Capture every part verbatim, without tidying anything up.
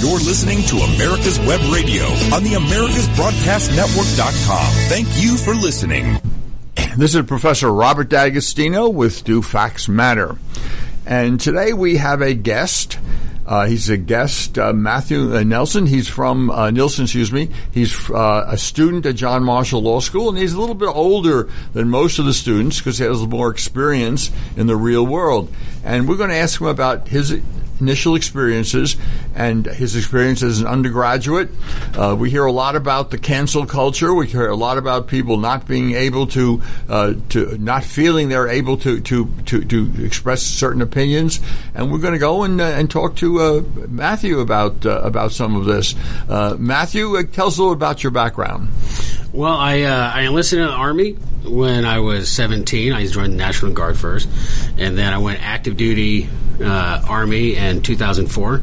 You're listening to America's Web Radio on the Americas Broadcast Network dot com. Thank you for listening. This is Professor Robert D'Agostino with Do Facts Matter? And today we have a guest. Uh, he's a guest, uh, Matthew uh, Nielsen. He's from, uh, Nielsen, excuse me. He's uh, a student at John Marshall Law School, and he's a little bit older than most of the students because he has more experience in the real world. And we're going to ask him about his initial experiences and his experience as an undergraduate. Uh, we hear a lot about the cancel culture. We hear a lot about people not being able to, uh, to not feeling they're able to, to, to, to express certain opinions. And we're going to go and, uh, and talk to uh, Matthew about uh, about some of this. Uh, Matthew, uh, tell us a little about your background. Well, I uh, I enlisted in the Army when I was seventeen. I joined the National Guard first, and then I went active duty uh, Army in two thousand four.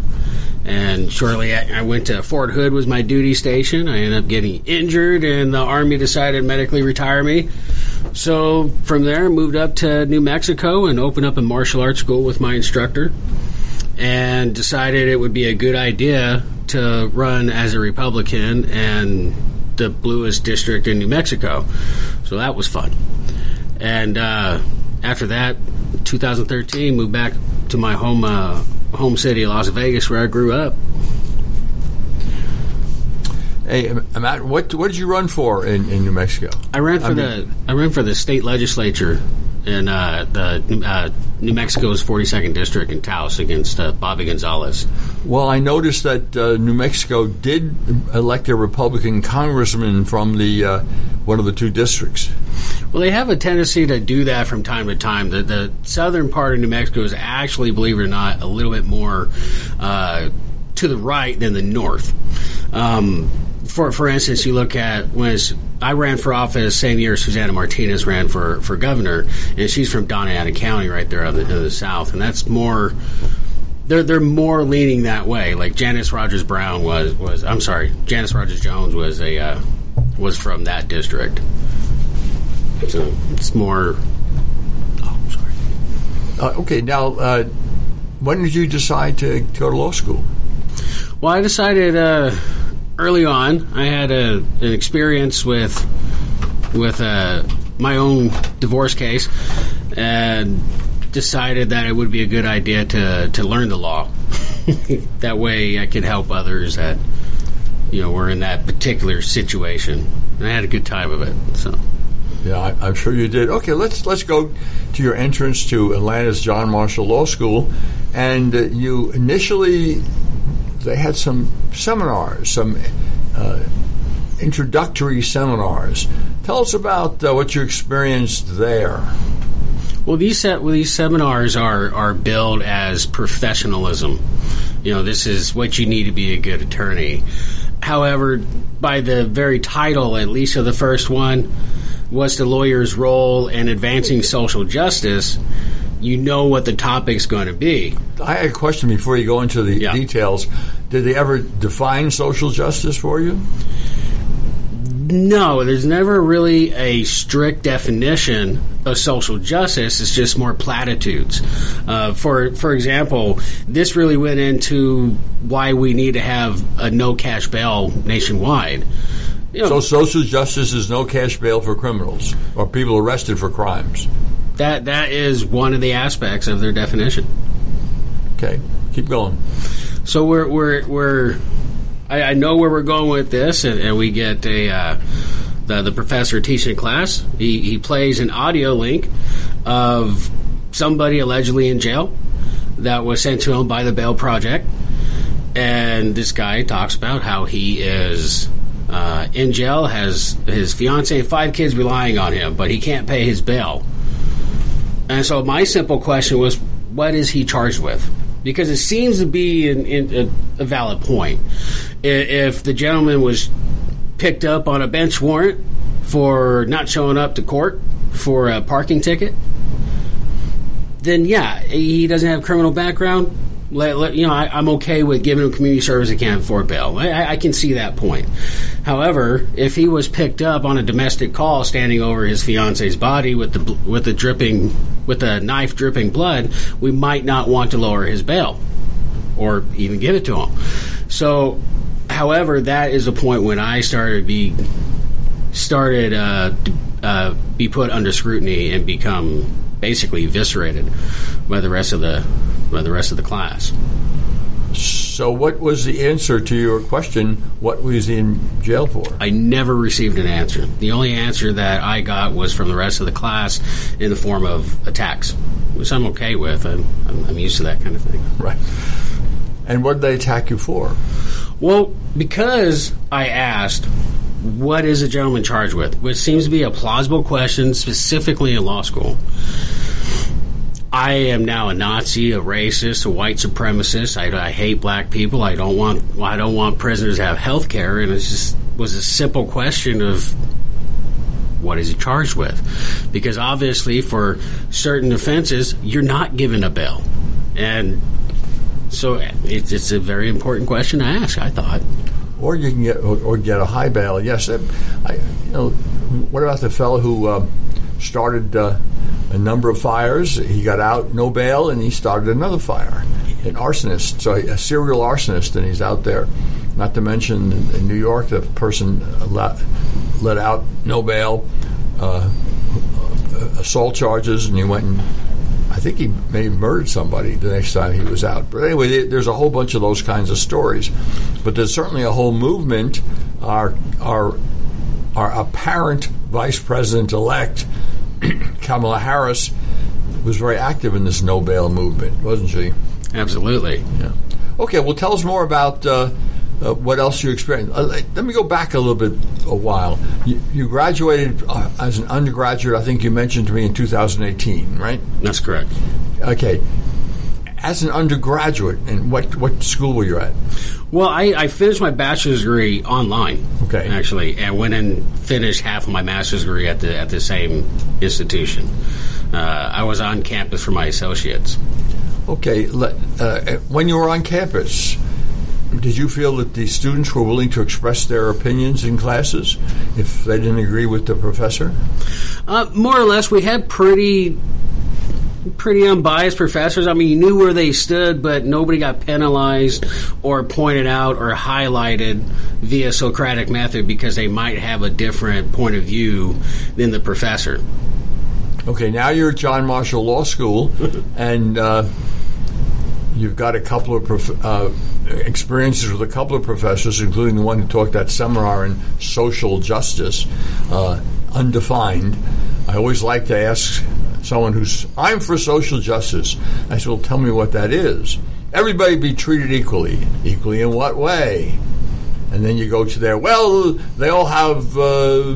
And shortly, I went to Fort Hood was my duty station. I ended up getting injured, and the Army decided to medically retire me. So from there, I moved up to New Mexico and opened up a martial arts school with my instructor, and decided it would be a good idea to run as a Republican and the bluest district in New Mexico. So that was fun. And uh, after that, two thousand thirteen, moved back to my home uh, home city, Las Vegas, where I grew up. Hey, Matt, what what did you run for in, in New Mexico? I ran for I mean, the I ran for the state legislature in uh, the uh, New Mexico's forty-second district in Taos against uh, Bobby Gonzalez. Well, I noticed that uh, New Mexico did elect a Republican congressman from the uh, one of the two districts. Well, they have a tendency to do that from time to time. The, the southern part of New Mexico is actually, believe it or not, a little bit more uh, to the right than the north. Um, for for instance, you look at when it's I ran for office same year Susana Martinez ran for, for governor, and she's from Dona Ana County right there in the, in the south, and that's more they're they're more leaning that way. Like Janice Rogers Brown was was I'm sorry, Janice Rogers Jones was a uh, was from that district, so it's more. Oh, I'm sorry. Uh, okay, now uh, when did you decide to go to law school? Well, I decided. Uh, Early on, I had a, an experience with with uh, my own divorce case, and decided that it would be a good idea to, to learn the law. That way, I could help others that you know were in that particular situation. And I had a good time of it. So, yeah, I, I'm sure you did. Okay, let's let's go to your entrance to Atlanta's John Marshall Law School, and uh, you initially. They had some seminars, some uh, introductory seminars. Tell us about uh, what you experienced there. Well, these well, these seminars are, are billed as professionalism. You know, this is what you need to be a good attorney. However, by the very title, at least of the first one, was the lawyer's role in advancing social justice. You know what the topic's going to be. I had a question before you go into the yeah. details. Did they ever define social justice for you? No, there's never really a strict definition of social justice. It's just more platitudes. Uh, for for example, this really went into why we need to have a no-cash bail nationwide. You know, so social justice is no cash bail for criminals or people arrested for crimes. That that is one of the aspects of their definition. Okay, keep going. So we're we're we're. I, I know where we're going with this, and, and we get a uh, the the professor teaching class. He he plays an audio link of somebody allegedly in jail that was sent to him by the Bail Project, and this guy talks about how he is. Uh, in jail, has his fiancée and five kids relying on him, but he can't pay his bail. And so my simple question was, what is he charged with? Because it seems to be an, an, a valid point. If the gentleman was picked up on a bench warrant for not showing up to court for a parking ticket, then yeah, he doesn't have a criminal background. Let, let, you know, I, I'm okay with giving him community service account for bail. I, I can see that point. However, if he was picked up on a domestic call, standing over his fiance's body with the with the dripping with a knife dripping blood, we might not want to lower his bail or even give it to him. So, however, that is the point when I started to be started uh, to, uh, be put under scrutiny and become basically eviscerated by the rest of the by the rest of the class. So, what was the answer to your question? What was he in jail for? I never received an answer. The only answer that I got was from the rest of the class in the form of attacks, which I'm okay with. I'm, I'm used to that kind of thing. Right. And what did they attack you for? Well, because I asked, what is a gentleman charged with? Which seems to be a plausible question, specifically in law school. I am now a Nazi, a racist, a white supremacist. I, I hate black people. I don't want I don't want prisoners to have health care. And it just was a simple question of, what is he charged with? Because obviously for certain offenses, you're not given a bail. And so it's, it's a very important question to ask, I thought. Or you can get or, or get a high bail. Yes, I, I, you know, what about the fellow who uh, started uh, a number of fires? He got out, no bail, and he started another fire. An arsonist, so a serial arsonist, and he's out there. Not to mention in New York, the person let, let out, no bail, uh, assault charges, and he went and I think he may have murdered somebody the next time he was out. But anyway, there's a whole bunch of those kinds of stories. But there's certainly a whole movement. Our our our apparent vice president-elect, Kamala Harris, was very active in this no bail movement, wasn't she? Absolutely. Yeah. Okay, well, tell us more about uh, uh, what else you experienced. Uh, let me go back a little bit, a while. You, you graduated uh, as an undergraduate, I think you mentioned to me, in two thousand eighteen, right? That's correct. Okay. As an undergraduate, and what, what school were you at? Well, I, I finished my bachelor's degree online, okay, actually, and went and finished half of my master's degree at the at the same institution. Uh, I was on campus for my associates. Okay. Let, uh, when you were on campus, did you feel that the students were willing to express their opinions in classes if they didn't agree with the professor? Uh, more or less. We had pretty pretty unbiased professors. I mean, you knew where they stood, but nobody got penalized or pointed out or highlighted via Socratic method because they might have a different point of view than the professor. Okay, now you're at John Marshall Law School, and uh, you've got a couple of prof- uh, experiences with a couple of professors, including the one who taught that seminar in social justice, uh, undefined. I always like to ask someone who's, I'm for social justice. I said, well, tell me what that is. Everybody be treated equally. Equally in what way? And then you go to there, well, they all have Uh,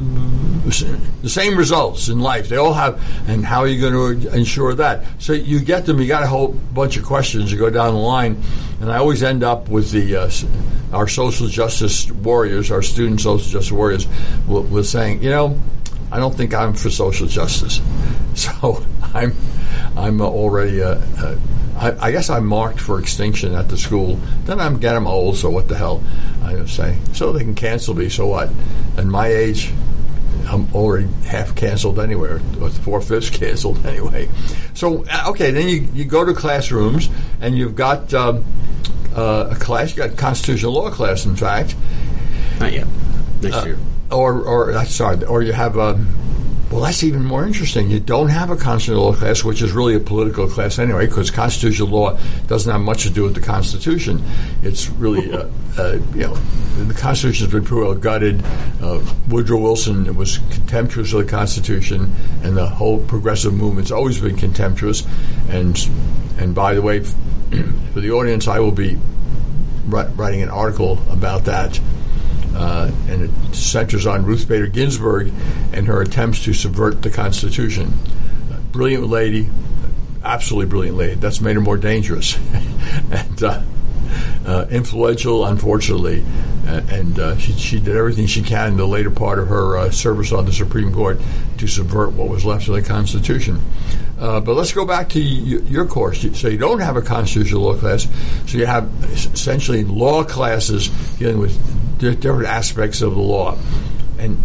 the same results in life. They all have, and how are you going to ensure that? So you get them, you got a whole bunch of questions. You go down the line, and I always end up with the uh, our social justice warriors, our student social justice warriors, w- with saying, you know, I don't think I'm for social justice. So I'm I'm already, uh, uh, I, I guess I'm marked for extinction at the school. Then I'm getting old, so what the hell, I say. So they can cancel me, so what? At my age, I'm already half canceled anyway, or four-fifths canceled anyway. So, okay, then you, you go to classrooms, and you've got um, uh, a class. You got a constitutional law class, in fact. Not yet. Next uh, year. Or, or sorry, or you have a, well, that's even more interesting. You don't have a constitutional law class, which is really a political class anyway, because constitutional law doesn't have much to do with the Constitution. It's really, uh, uh, you know, the Constitution has been pretty well gutted. Uh, Woodrow Wilson was contemptuous of the Constitution, and the whole progressive movement's always been contemptuous. And, and by the way, for the audience, I will be writing an article about that. Uh, and it centers on Ruth Bader Ginsburg and her attempts to subvert the Constitution. Uh, brilliant lady, absolutely brilliant lady. That's made her more dangerous and uh, uh, influential, unfortunately. Uh, and uh, she, she did everything she can in the later part of her uh, service on the Supreme Court to subvert what was left of the Constitution. Uh, but let's go back to y- your course. So you don't have a constitutional law class, so you have essentially law classes dealing with different aspects of the law. And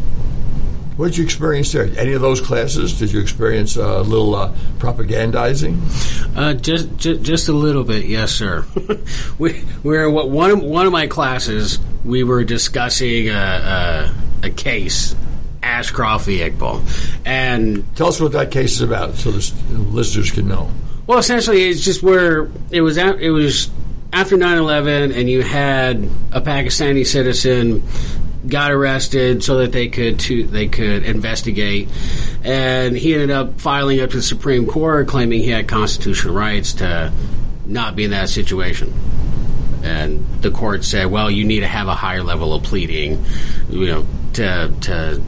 What did you experience there? Any of those classes? Did you experience uh, a little uh, propagandizing? Uh, just, just just a little bit, yes, sir. we we're what one of, one of my classes we were discussing a, a, a case, Ashcroft v. Iqbal, and tell us what that case is about, so the listeners can know. Well, essentially, it's just where it was. At, it was after nine eleven, and you had a Pakistani citizen got arrested so that they could to, they could investigate, and he ended up filing up to the Supreme Court claiming he had constitutional rights to not be in that situation. And the court said, well, you need to have a higher level of pleading, you know, to to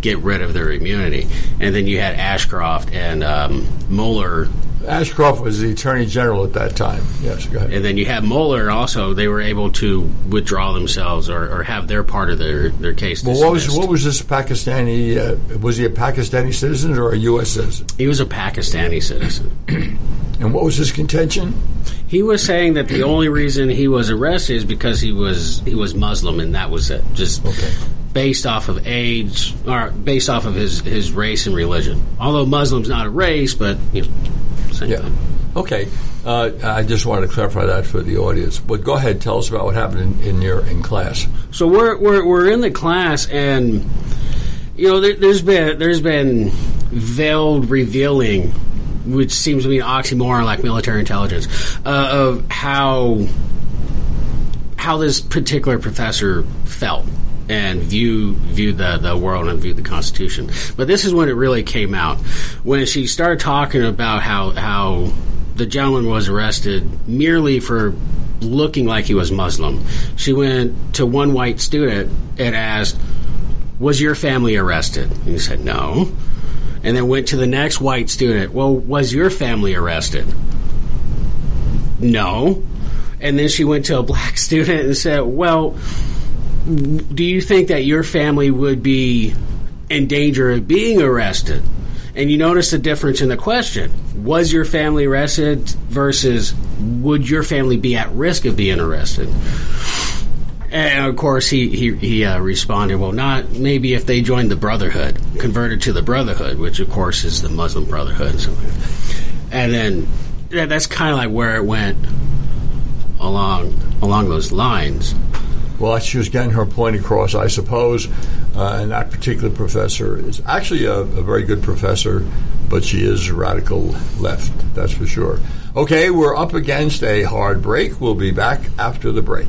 get rid of their immunity. And then you had Ashcroft and um, Mueller. Ashcroft was the Attorney General at that time. Yes, go ahead. And then you have Mueller also. They were able to withdraw themselves or, or have their part of their, their case dismissed. Well, what was, what was this Pakistani? Uh, was he a Pakistani citizen or a U S citizen? He was a Pakistani citizen. And what was his contention? He was saying that the only reason he was arrested is because he was he was Muslim, and that was it. Just okay. Based off of age, or based off of his, his race and religion. Although Muslim's not a race, but you know, same yeah. thing. Okay, uh, I just wanted to clarify that for the audience. But go ahead, tell us about what happened in, in your in class. So we're we're we're in the class, and you know, there, there's been there's been veiled revealing, which seems to be an oxymoron, like military intelligence, uh, of how how this particular professor felt and view view the, the world and view the Constitution. But this is when it really came out, when she started talking about how how the gentleman was arrested merely for looking like he was Muslim. She went to one white student and asked, "Was your family arrested?" And he said, "No." And then went to the next white student, "Well, was your family arrested?" "No." And then she went to a black student and said, "Well, do you think that your family would be in danger of being arrested?" And you notice the difference in the question. Was your family arrested versus would your family be at risk of being arrested? And of course, he he, he uh, responded, "Well, not maybe if they joined the Brotherhood, converted to the Brotherhood," which of course is the Muslim Brotherhood. So, and then that, that's kind of like where it went along along those lines. Well, she was getting her point across, I suppose, uh, and that particular professor is actually a, a very good professor, but she is radical left, that's for sure. Okay, we're up against a hard break. We'll be back after the break.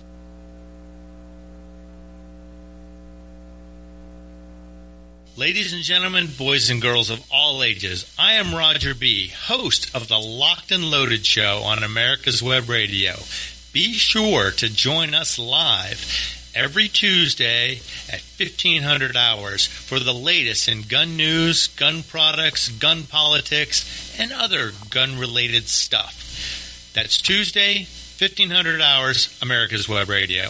Ladies and gentlemen, boys and girls of all ages, I am Roger B., host of the Locked and Loaded show on America's Web Radio. Be sure to join us live every Tuesday at fifteen hundred hours for the latest in gun news, gun products, gun politics, and other gun-related stuff. That's Tuesday, fifteen hundred hours, America's Web Radio.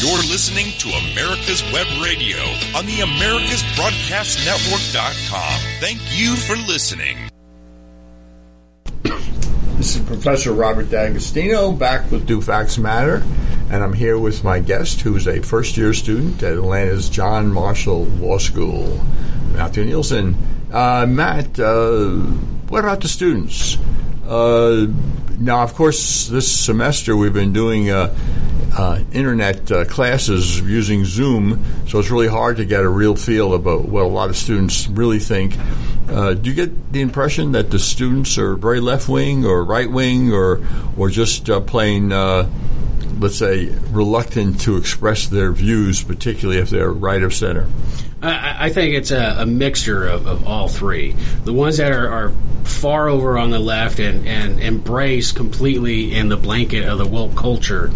You're listening to America's Web Radio on the Americas Broadcast Network dot com. Thank you for listening. This is Professor Robert D'Agostino back with Do Facts Matter, and I'm here with my guest, who's a first-year student at Atlanta's John Marshall Law School, Matthew Nielsen. Uh, Matt, uh, what about the students? Uh, now, of course, this semester we've been doing Uh, Uh, internet uh, classes using Zoom, so it's really hard to get a real feel about what a lot of students really think. Uh, do you get the impression that the students are very left-wing or right-wing or or just uh, plain, uh, let's say, reluctant to express their views, particularly if they're right of center? I, I think it's a, a mixture of, of all three. The ones that are, are far over on the left and, and embrace completely in the blanket of the woke culture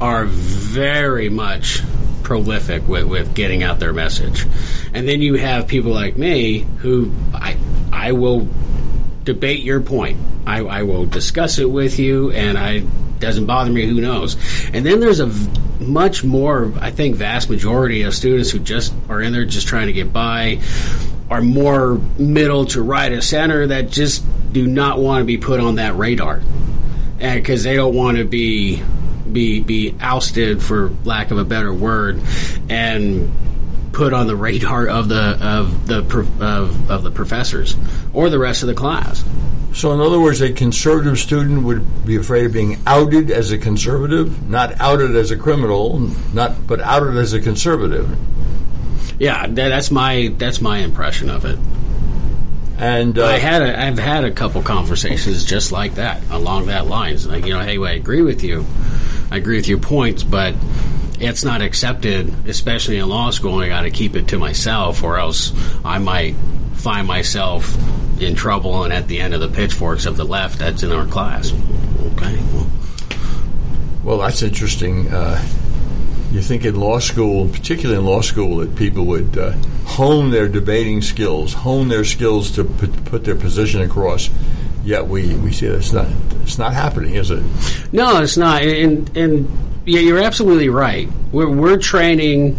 are very much prolific with, with getting out their message. And then you have people like me who I I will debate your point. I, I will discuss it with you, and I doesn't bother me, who knows. And then there's a much more, I think, vast majority of students who just are in there just trying to get by, are more middle to right of center, that just do not want to be put on that radar because they don't want to be be be ousted, for lack of a better word, and put on the radar of the of the of, of the professors or the rest of the class. So, in other words, a conservative student would be afraid of being outed as a conservative, not outed as a criminal, not but outed as a conservative. Yeah, that, that's my that's my impression of it. And uh, I had a, I've had a couple conversations just like that, along that lines. Like, you know, hey, well, I agree with you, I agree with your points, but it's not accepted, especially in law school. I got to keep it to myself, or else I might find myself in trouble and at the end of the pitchforks of the left that's in our class. Okay. Well, well that's interesting. Uh, you think in law school, particularly in law school, that people would uh, hone their debating skills, hone their skills to p- put their position across. Yet we, we see that's not it's not happening, is it? No, it's not. And and yeah, you're absolutely right. We're we're training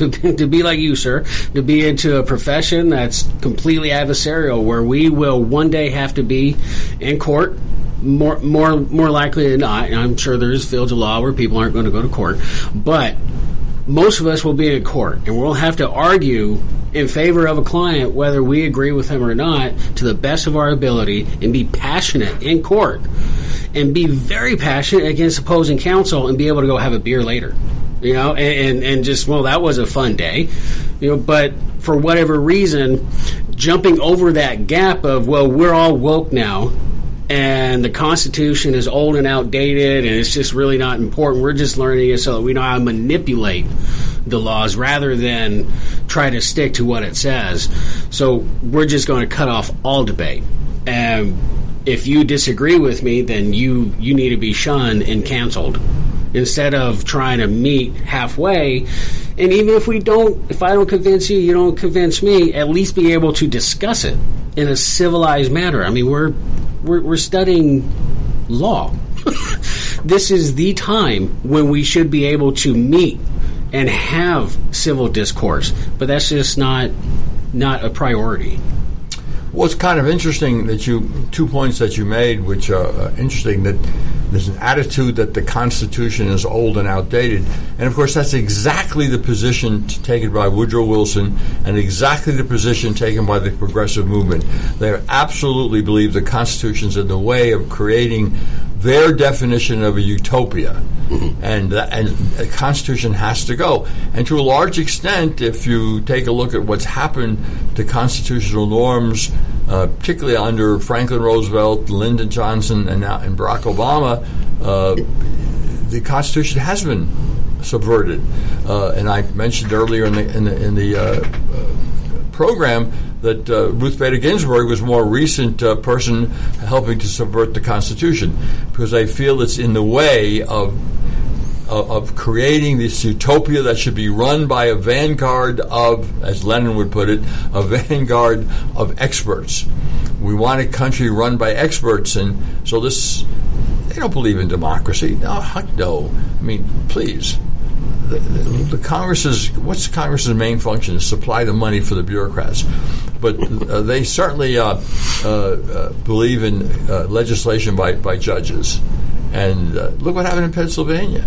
To be, to be like you, sir, to be into a profession that's completely adversarial, where we will one day have to be in court, more more more likely than not. And I'm sure there's fields of law where people aren't going to go to court, but most of us will be in court, and we'll have to argue in favor of a client whether we agree with him or not to the best of our ability, and be passionate in court, and be very passionate against opposing counsel, and be able to go have a beer later. You know, and, and, and just, well, that was a fun day. You know, but for whatever reason, jumping over that gap of, well, we're all woke now, and the Constitution is old and outdated, and it's just really not important. We're just learning it so that we know how to manipulate the laws rather than try to stick to what it says. So we're just going to cut off all debate. And if you disagree with me, then you, you need to be shunned and canceled, instead of trying to meet halfway. And even if we don't, if I don't convince you, you don't convince me, at least be able to discuss it in a civilized manner. I mean, we're we're, we're studying law. This is the time when we should be able to meet and have civil discourse, but that's just not not a priority. Well, it's kind of interesting that you two points that you made, which are interesting that There's an attitude that the Constitution is old and outdated. And, of course, that's exactly the position t- taken by Woodrow Wilson and exactly the position taken by the progressive movement. They absolutely believe the Constitution's in the way of creating their definition of a utopia. Mm-hmm. And, uh, and the Constitution has to go. And to a large extent, if you take a look at what's happened to constitutional norms, uh, particularly under Franklin Roosevelt, Lyndon Johnson, and, now, and Barack Obama, uh, the Constitution has been subverted. Uh, and I mentioned earlier in the, in the, in the uh, uh, program that uh, Ruth Bader Ginsburg was a more recent uh, person helping to subvert the Constitution, because they feel it's in the way of of, of creating this utopia that should be run by a vanguard of, as Lenin would put it, a vanguard of experts. We want a country run by experts, and so this, they don't believe in democracy. No, heck no. I mean, please. The, the, the Congress's what's Congress's main function is supply the money for the bureaucrats, but uh, they certainly uh, uh, uh, believe in uh, legislation by, by judges. And uh, look what happened in Pennsylvania.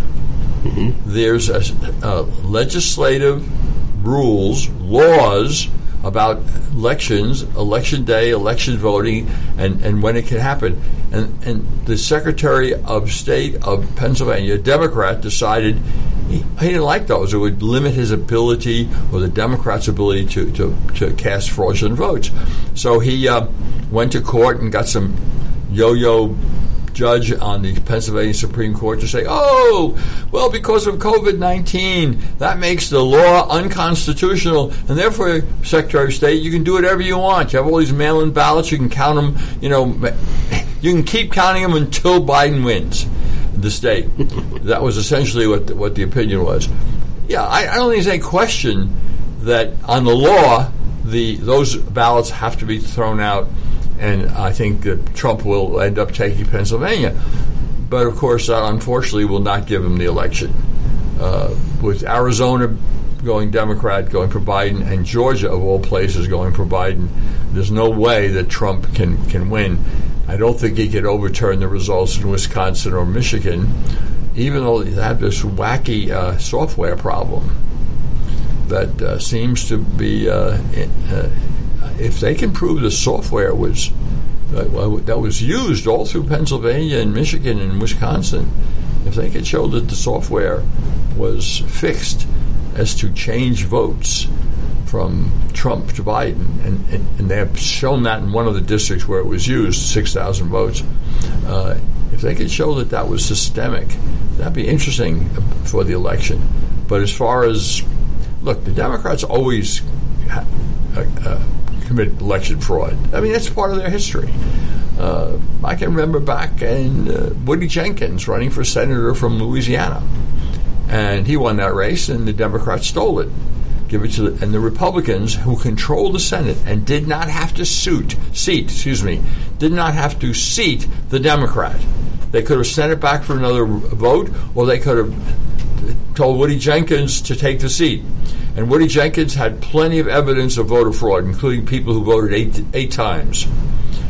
Mm-hmm. There's a, uh, legislative rules, laws about elections, election day, election voting, and, and when it can happen. And, and the Secretary of State of Pennsylvania, a Democrat, decided. He, he didn't like those. It would limit his ability or the Democrats' ability to, to, to cast fraudulent votes. So he uh, went to court and got some yo-yo judge on the Pennsylvania Supreme Court to say, oh, well, because of covid nineteen, that makes the law unconstitutional, and therefore, Secretary of State, you can do whatever you want. You have all these mail-in ballots. You can count them. You know, you can keep counting them until Biden wins the state. That was essentially what the, what the opinion was. Yeah, I, I don't think there's any question that on the law, the those ballots have to be thrown out, and I think that Trump will end up taking Pennsylvania. But of course, that unfortunately will not give him the election. Uh, with Arizona going Democrat, going for Biden, and Georgia, of all places, going for Biden, there's no way that Trump can, can win. I don't think he could overturn the results in Wisconsin or Michigan, even though they have this wacky uh, software problem that uh, seems to be. Uh, in, uh, if they can prove the software was uh, that was used all through Pennsylvania and Michigan and Wisconsin, if they could show that the software was fixed as to change votes from Trump to Biden, and, and, and they have shown that in one of the districts where it was used, six thousand votes. Uh, if they could show that that was systemic, that'd be interesting for the election. But as far as, look, the Democrats always ha- uh, uh, commit election fraud. I mean, that's part of their history. Uh, I can remember back in uh, Woody Jenkins running for senator from Louisiana, and he won that race, and the Democrats stole it. Give it to the, and the Republicans, who control the Senate and did not have to suit, seat, excuse me, did not have to seat the Democrat. They could have sent it back for another vote, or they could have told Woody Jenkins to take the seat. And Woody Jenkins had plenty of evidence of voter fraud, including people who voted eight, eight times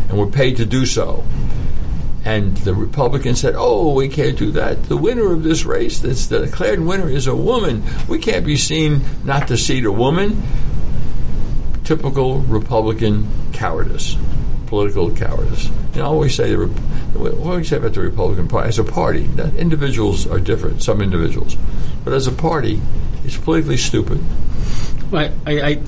and were paid to do so. And the Republicans said, oh, we can't do that. The winner of this race, that's the declared winner, is a woman. We can't be seen not to seat a woman. Typical Republican cowardice, political cowardice. And I always say, the, what do you say about the Republican Party? As a party, individuals are different, some individuals. But as a party, it's politically stupid. Well, I, I,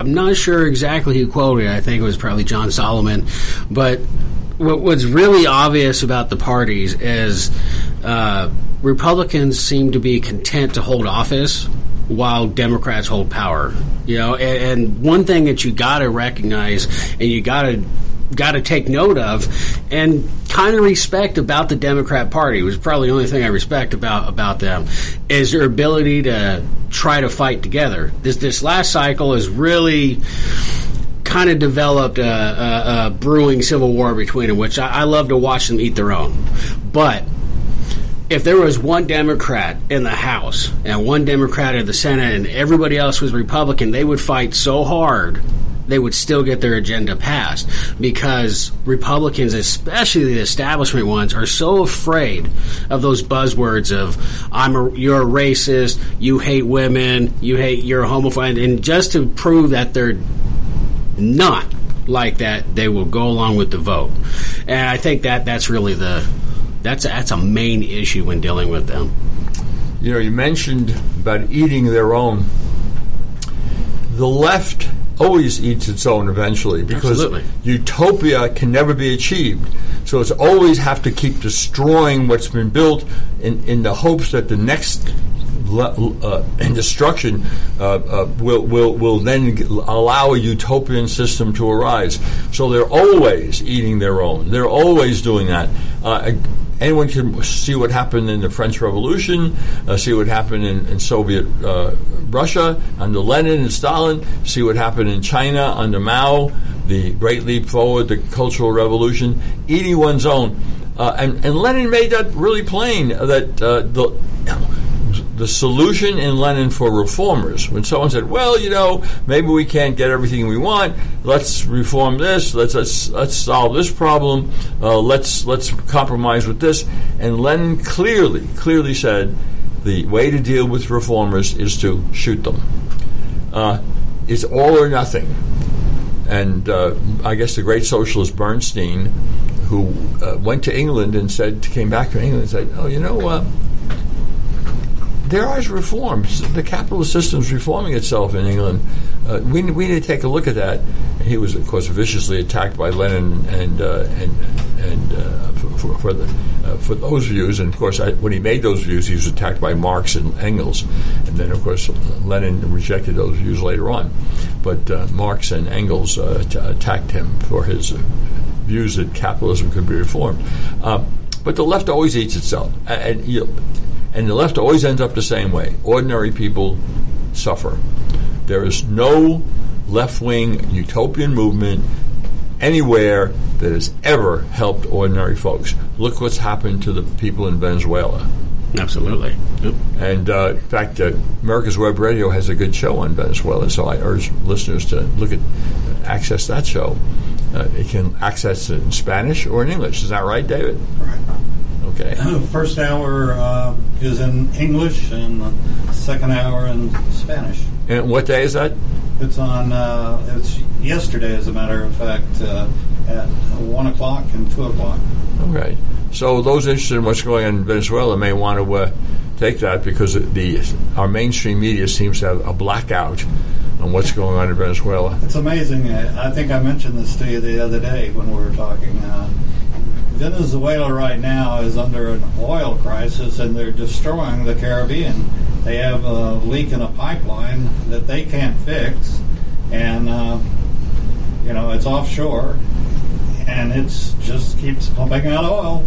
I'm not sure exactly who quoted it. I think it was probably John Solomon. But what's really obvious about the parties is uh, Republicans seem to be content to hold office while Democrats hold power. You know, and, and one thing that you got to recognize and you got to got to take note of, and kind of respect about the Democrat Party, which is probably the only thing I respect about about them, is their ability to try to fight together. This this last cycle is really kind of developed a, a, a brewing civil war between them, which I, I love to watch them eat their own. But if there was one Democrat in the House and one Democrat in the Senate and everybody else was Republican, they would fight so hard they would still get their agenda passed, because Republicans, especially the establishment ones, are so afraid of those buzzwords of I'm a, you're a racist, you hate women, you hate you're a homophobe, and just to prove that they're not like that, they will go along with the vote. And I think that that's really the that's that's a main issue when dealing with them. You know, you mentioned about eating their own. The left always eats its own eventually, because Absolutely. Utopia can never be achieved. So it's always have to keep destroying what's been built in, in the hopes that the next le- uh, destruction uh, uh, will, will, will then g- allow a utopian system to arise. So they're always eating their own. They're always doing that. Uh, Anyone can see what happened in the French Revolution, uh, see what happened in, in Soviet uh, Russia under Lenin and Stalin, see what happened in China under Mao, the Great Leap Forward, the Cultural Revolution, eating one's own. Uh, and, and Lenin made that really plain, that uh, the the solution in Lenin for reformers, when someone said, well, you know, maybe we can't get everything we want, let's reform this, let's let's, let's solve this problem, uh, let's let's compromise with this. And Lenin clearly, clearly said the way to deal with reformers is to shoot them. Uh, it's all or nothing. And uh, I guess the great socialist Bernstein, who uh, went to England and said, came back to England and said, oh, you know what? Uh, There are reforms. The capitalist system is reforming itself in England. Uh, we, we need to take a look at that. He was, of course, viciously attacked by Lenin and uh, and and uh, for for, the, uh, for those views. And of course, I, when he made those views, he was attacked by Marx and Engels. And then, of course, Lenin rejected those views later on. But uh, Marx and Engels uh, t- attacked him for his uh, views that capitalism could be reformed. Uh, but the left always eats itself, and, and you know, And the left always ends up the same way. Ordinary people suffer. There is no left-wing utopian movement anywhere that has ever helped ordinary folks. Look what's happened to the people in Venezuela. Absolutely. Yep. And, uh, in fact, uh, America's Web Radio has a good show on Venezuela, so I urge listeners to look at uh, access that show. Uh, it can access it in Spanish or in English. Is that right, David? Right. Okay. First hour uh, is in English, and the second hour in Spanish. And what day is that? It's on. Uh, it's yesterday, as a matter of fact, uh, at one o'clock and two o'clock. Okay. So those interested in what's going on in Venezuela may want to uh, take that, because the our mainstream media seems to have a blackout on what's going on in Venezuela. It's amazing. I think I mentioned this to you the other day when we were talking. Uh, Venezuela right now is under an oil crisis, and they're destroying the Caribbean. They have a leak in a pipeline that they can't fix, and uh, you know, it's offshore, and it just keeps pumping out oil.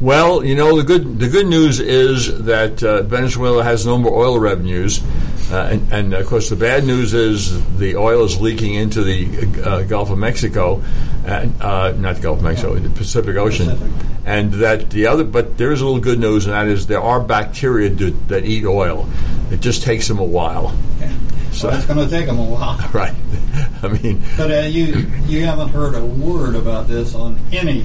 Well, you know, the good the good news is that uh, Venezuela has no more oil revenues. Uh, and, and, of course, the bad news is the oil is leaking into the uh, Gulf of Mexico, and, uh, not the Gulf of Mexico, yeah. the Pacific Ocean. Pacific. And that the other, but there is a little good news, and that is there are bacteria do, that eat oil. It just takes them a while. Yeah. So well, it's going to take them a while. Right. I mean. But uh, you you haven't heard a word about this on any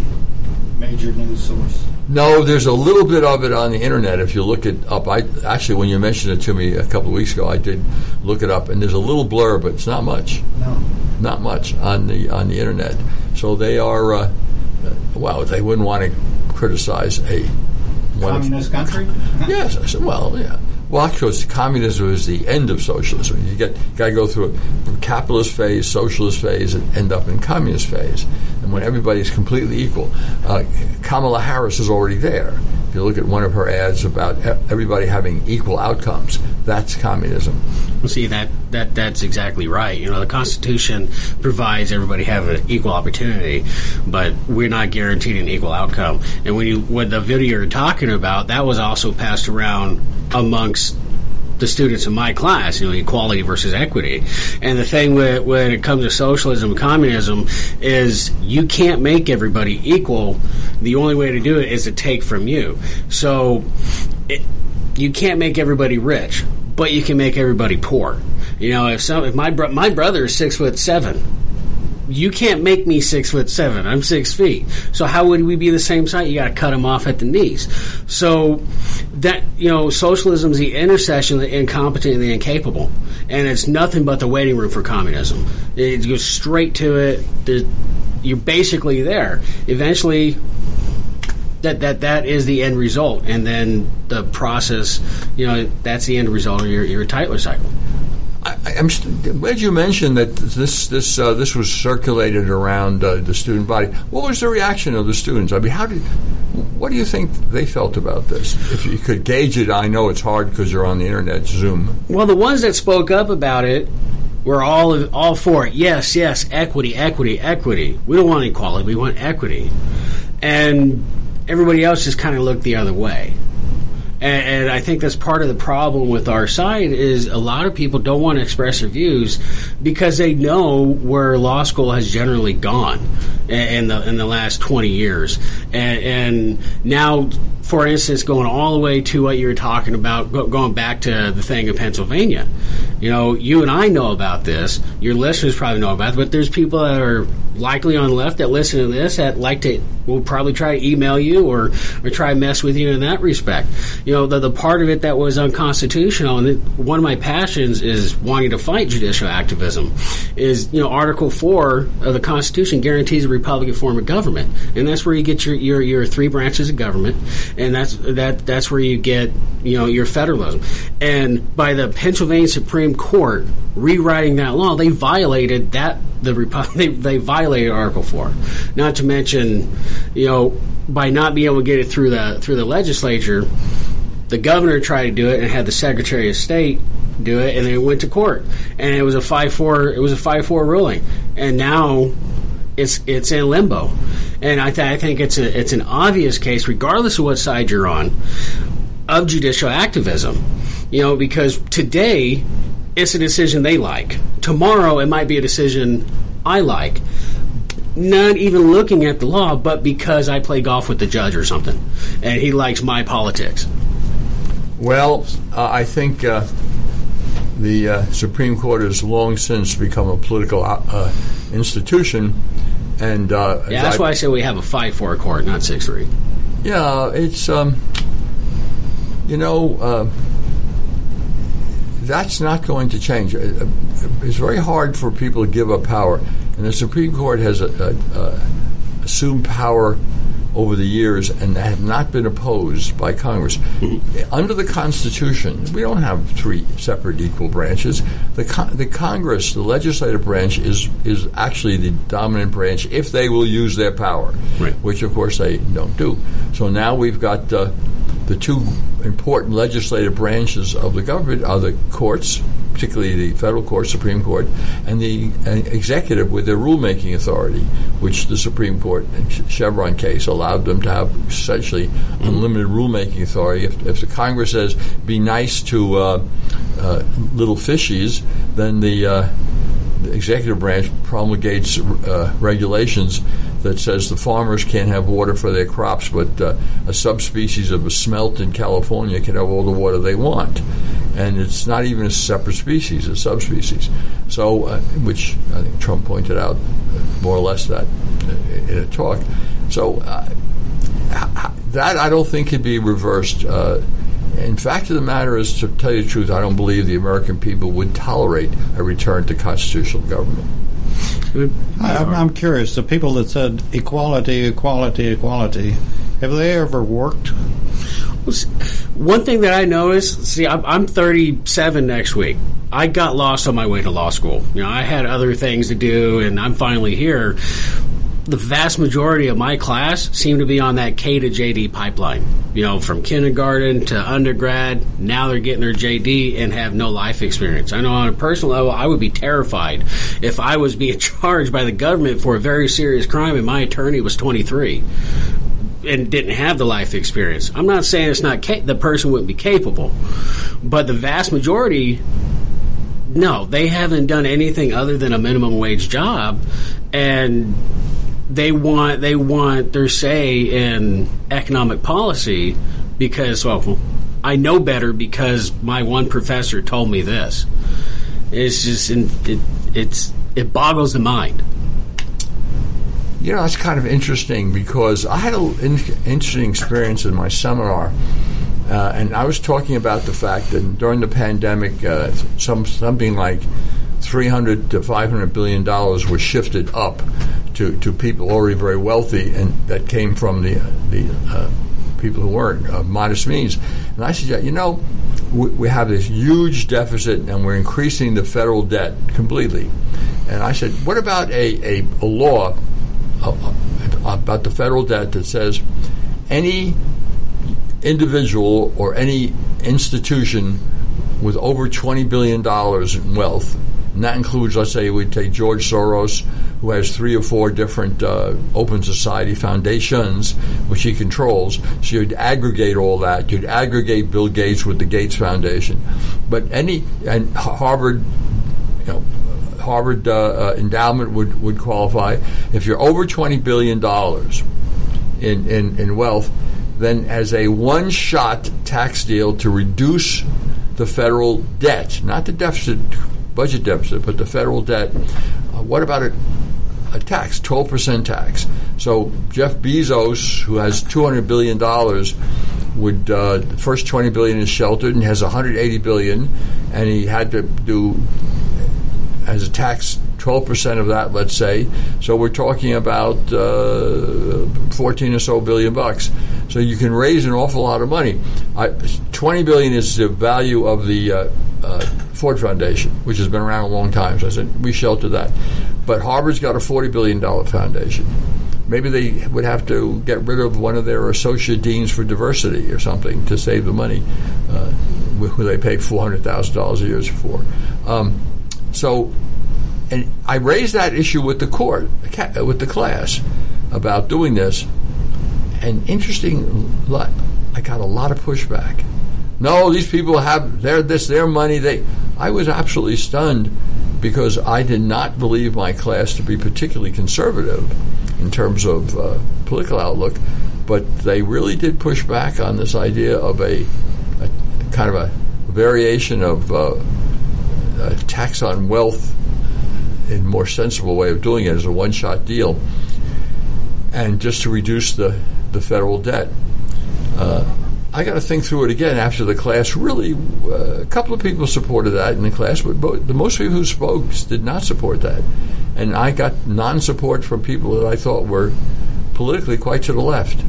major news source. No, there's a little bit of it on the internet if you look it up. I actually, when you mentioned it to me a couple of weeks ago, I did look it up, and there's a little blurb, but it's not much. No, not much on the on the internet. So they are, uh, well, they wouldn't want to criticize a communist country. Yes, I said, well, yeah. Well, of course, communism is the end of socialism. You get got to go through a capitalist phase, socialist phase, and end up in communist phase. And when everybody's completely equal, uh, Kamala Harris is already there. If you look at one of her ads about everybody having equal outcomes, that's communism. Well, see, that, that that's exactly right. You know, the Constitution provides everybody have an equal opportunity, but we're not guaranteed an equal outcome. And when you when the video you're talking about, that was also passed around amongst the students in my class, you know, equality versus equity. And the thing with, when it comes to socialism and communism is you can't make everybody equal. The only way to do it is to take from you. So it, you can't make everybody rich, but you can make everybody poor. You know, if some, if my bro- my brother is six foot seven, you can't make me six foot seven. I'm six feet. So how would we be the same size? You got to cut them off at the knees. So that, you know, socialism is the intersection of the incompetent and the incapable, and it's nothing but the waiting room for communism. It goes straight to it. You're basically there. Eventually, that that that is the end result, and then the process. You know, that's the end result of your your Titler cycle. I, I'm glad you mentioned that this this uh, this was circulated around uh, the student body. What was the reaction of the students? I mean, how did what do you think they felt about this? If you could gauge it, I know it's hard because you're on the internet, Zoom. Well, the ones that spoke up about it were all all for it. Yes, yes, equity, equity, equity. We don't want equality. We want equity. And everybody else just kind of looked the other way. And, and I think that's part of the problem with our side is a lot of people don't want to express their views because they know where law school has generally gone in the in the last twenty years. And, and now, for instance, going all the way to what you were talking about, going back to the thing in Pennsylvania, you know, you and I know about this. Your listeners probably know about it, but there's people that are likely on the left that listen to this that like to will probably try to email you or, or try to mess with you in that respect. You know, the, the part of it that was unconstitutional, and it, one of my passions is wanting to fight judicial activism, is, you know, Article four of the Constitution guarantees a Republican form of government. And that's where you get your, your, your three branches of government, and that's that that's where you get, you know, your federalism. And by the Pennsylvania Supreme Court rewriting that law, they violated that the Repu- they, they violated Article four. Not to mention, you know, by not being able to get it through the through the legislature, the governor tried to do it and had the Secretary of State do it, and they went to court. And it was a five four. It was a five four ruling, and now it's it's in limbo. And I, th- I think it's a it's an obvious case, regardless of what side you're on, of judicial activism. You know, because today it's a decision they like. Tomorrow it might be a decision I like. Not even looking at the law, but because I play golf with the judge or something, and he likes my politics. Well, uh, I think uh, the uh, Supreme Court has long since become a political uh, institution. and uh, Yeah, that's I, why I say we have a five four court, not six three. Yeah, it's, um, you know, uh, that's not going to change. It's very hard for people to give up power. And the Supreme Court has a, a, a assumed power over the years and have not been opposed by Congress. Under the Constitution, we don't have three separate equal branches. The con- the Congress, the legislative branch, is is actually the dominant branch if they will use their power, right, which, of course, they don't do. So now we've got uh, the two important legislative branches of the government are the courts, particularly the federal court, Supreme Court, and the uh, executive with their rulemaking authority, which the Supreme Court Chevron case allowed them to have essentially unlimited rulemaking authority. If, if the Congress says, be nice to uh, uh, little fishies, then the, uh, the executive branch promulgates uh, regulations that says the farmers can't have water for their crops, but uh, a subspecies of a smelt in California can have all the water they want. And it's not even a separate species, a subspecies. So, uh, which I think Trump pointed out more or less that in a talk. So uh, that I don't think can be reversed. Uh, in fact of the matter is, to tell you the truth, I don't believe the American people would tolerate a return to constitutional government. I, I'm curious, the people that said equality, equality, equality, have they ever worked? One thing that I noticed, see, I'm, I'm thirty-seven next week. I got lost on my way to law school. You know, I had other things to do, and I'm finally here. The vast majority of my class seemed to be on that K to J D pipeline. You know, from kindergarten to undergrad, now they're getting their J D and have no life experience. I know on a personal level, I would be terrified if I was being charged by the government for a very serious crime and my attorney was twenty-three. And didn't have the life experience. I'm not saying it's not ca- the person wouldn't be capable, but the vast majority, no, they haven't done anything other than a minimum wage job, and they want they want their say in economic policy because, well, I know better because my one professor told me this. It's just it it's it boggles the mind. You know, it's kind of interesting because I had an interesting experience in my seminar, uh, and I was talking about the fact that during the pandemic, uh, some something like three hundred to five hundred billion dollars was shifted up to, to people already very wealthy, and that came from the the uh, people who weren't of modest means. And I said, you know, we, we have this huge deficit, and we're increasing the federal debt completely. And I said, what about a, a, a law about the federal debt that says any individual or any institution with over twenty billion dollars in wealth, and that includes, let's say, we take George Soros, who has three or four different uh, open society foundations, which he controls. So you'd aggregate all that. You'd aggregate Bill Gates with the Gates Foundation. But any, and Harvard, you know, Harvard uh, uh, endowment would, would qualify. If you're over twenty billion dollars in, in, in wealth, then as a one-shot tax deal to reduce the federal debt, not the deficit, budget deficit, but the federal debt. Uh, what about a, a tax, twelve percent tax? So Jeff Bezos, who has two hundred billion dollars, would uh, the first twenty billion dollars is sheltered, and he has one hundred eighty billion dollars, and he had to do as a tax twelve percent of that, let's say. So we're talking about uh, fourteen or so billion bucks. So you can raise an awful lot of money. I, twenty billion is the value of the uh, uh, Ford Foundation, which has been around a long time. So I said we shelter that. But Harvard's got a forty billion dollars foundation. Maybe they would have to get rid of one of their associate deans for diversity or something to save the money, uh, who they pay four hundred thousand dollars a year for. Um, so. And I raised that issue with the court, with the class, about doing this. And interesting, I got a lot of pushback. No, these people have their this, their money. They, I was absolutely stunned because I did not believe my class to be particularly conservative in terms of uh, political outlook. But they really did push back on this idea of a, a kind of a variation of uh, a tax on wealth in a more sensible way of doing it as a one-shot deal, and just to reduce the, the federal debt. Uh, I got to think through it again after the class. Really, uh, a couple of people supported that in the class, but both, the most people who spoke did not support that. And I got non-support from people that I thought were politically quite to the left.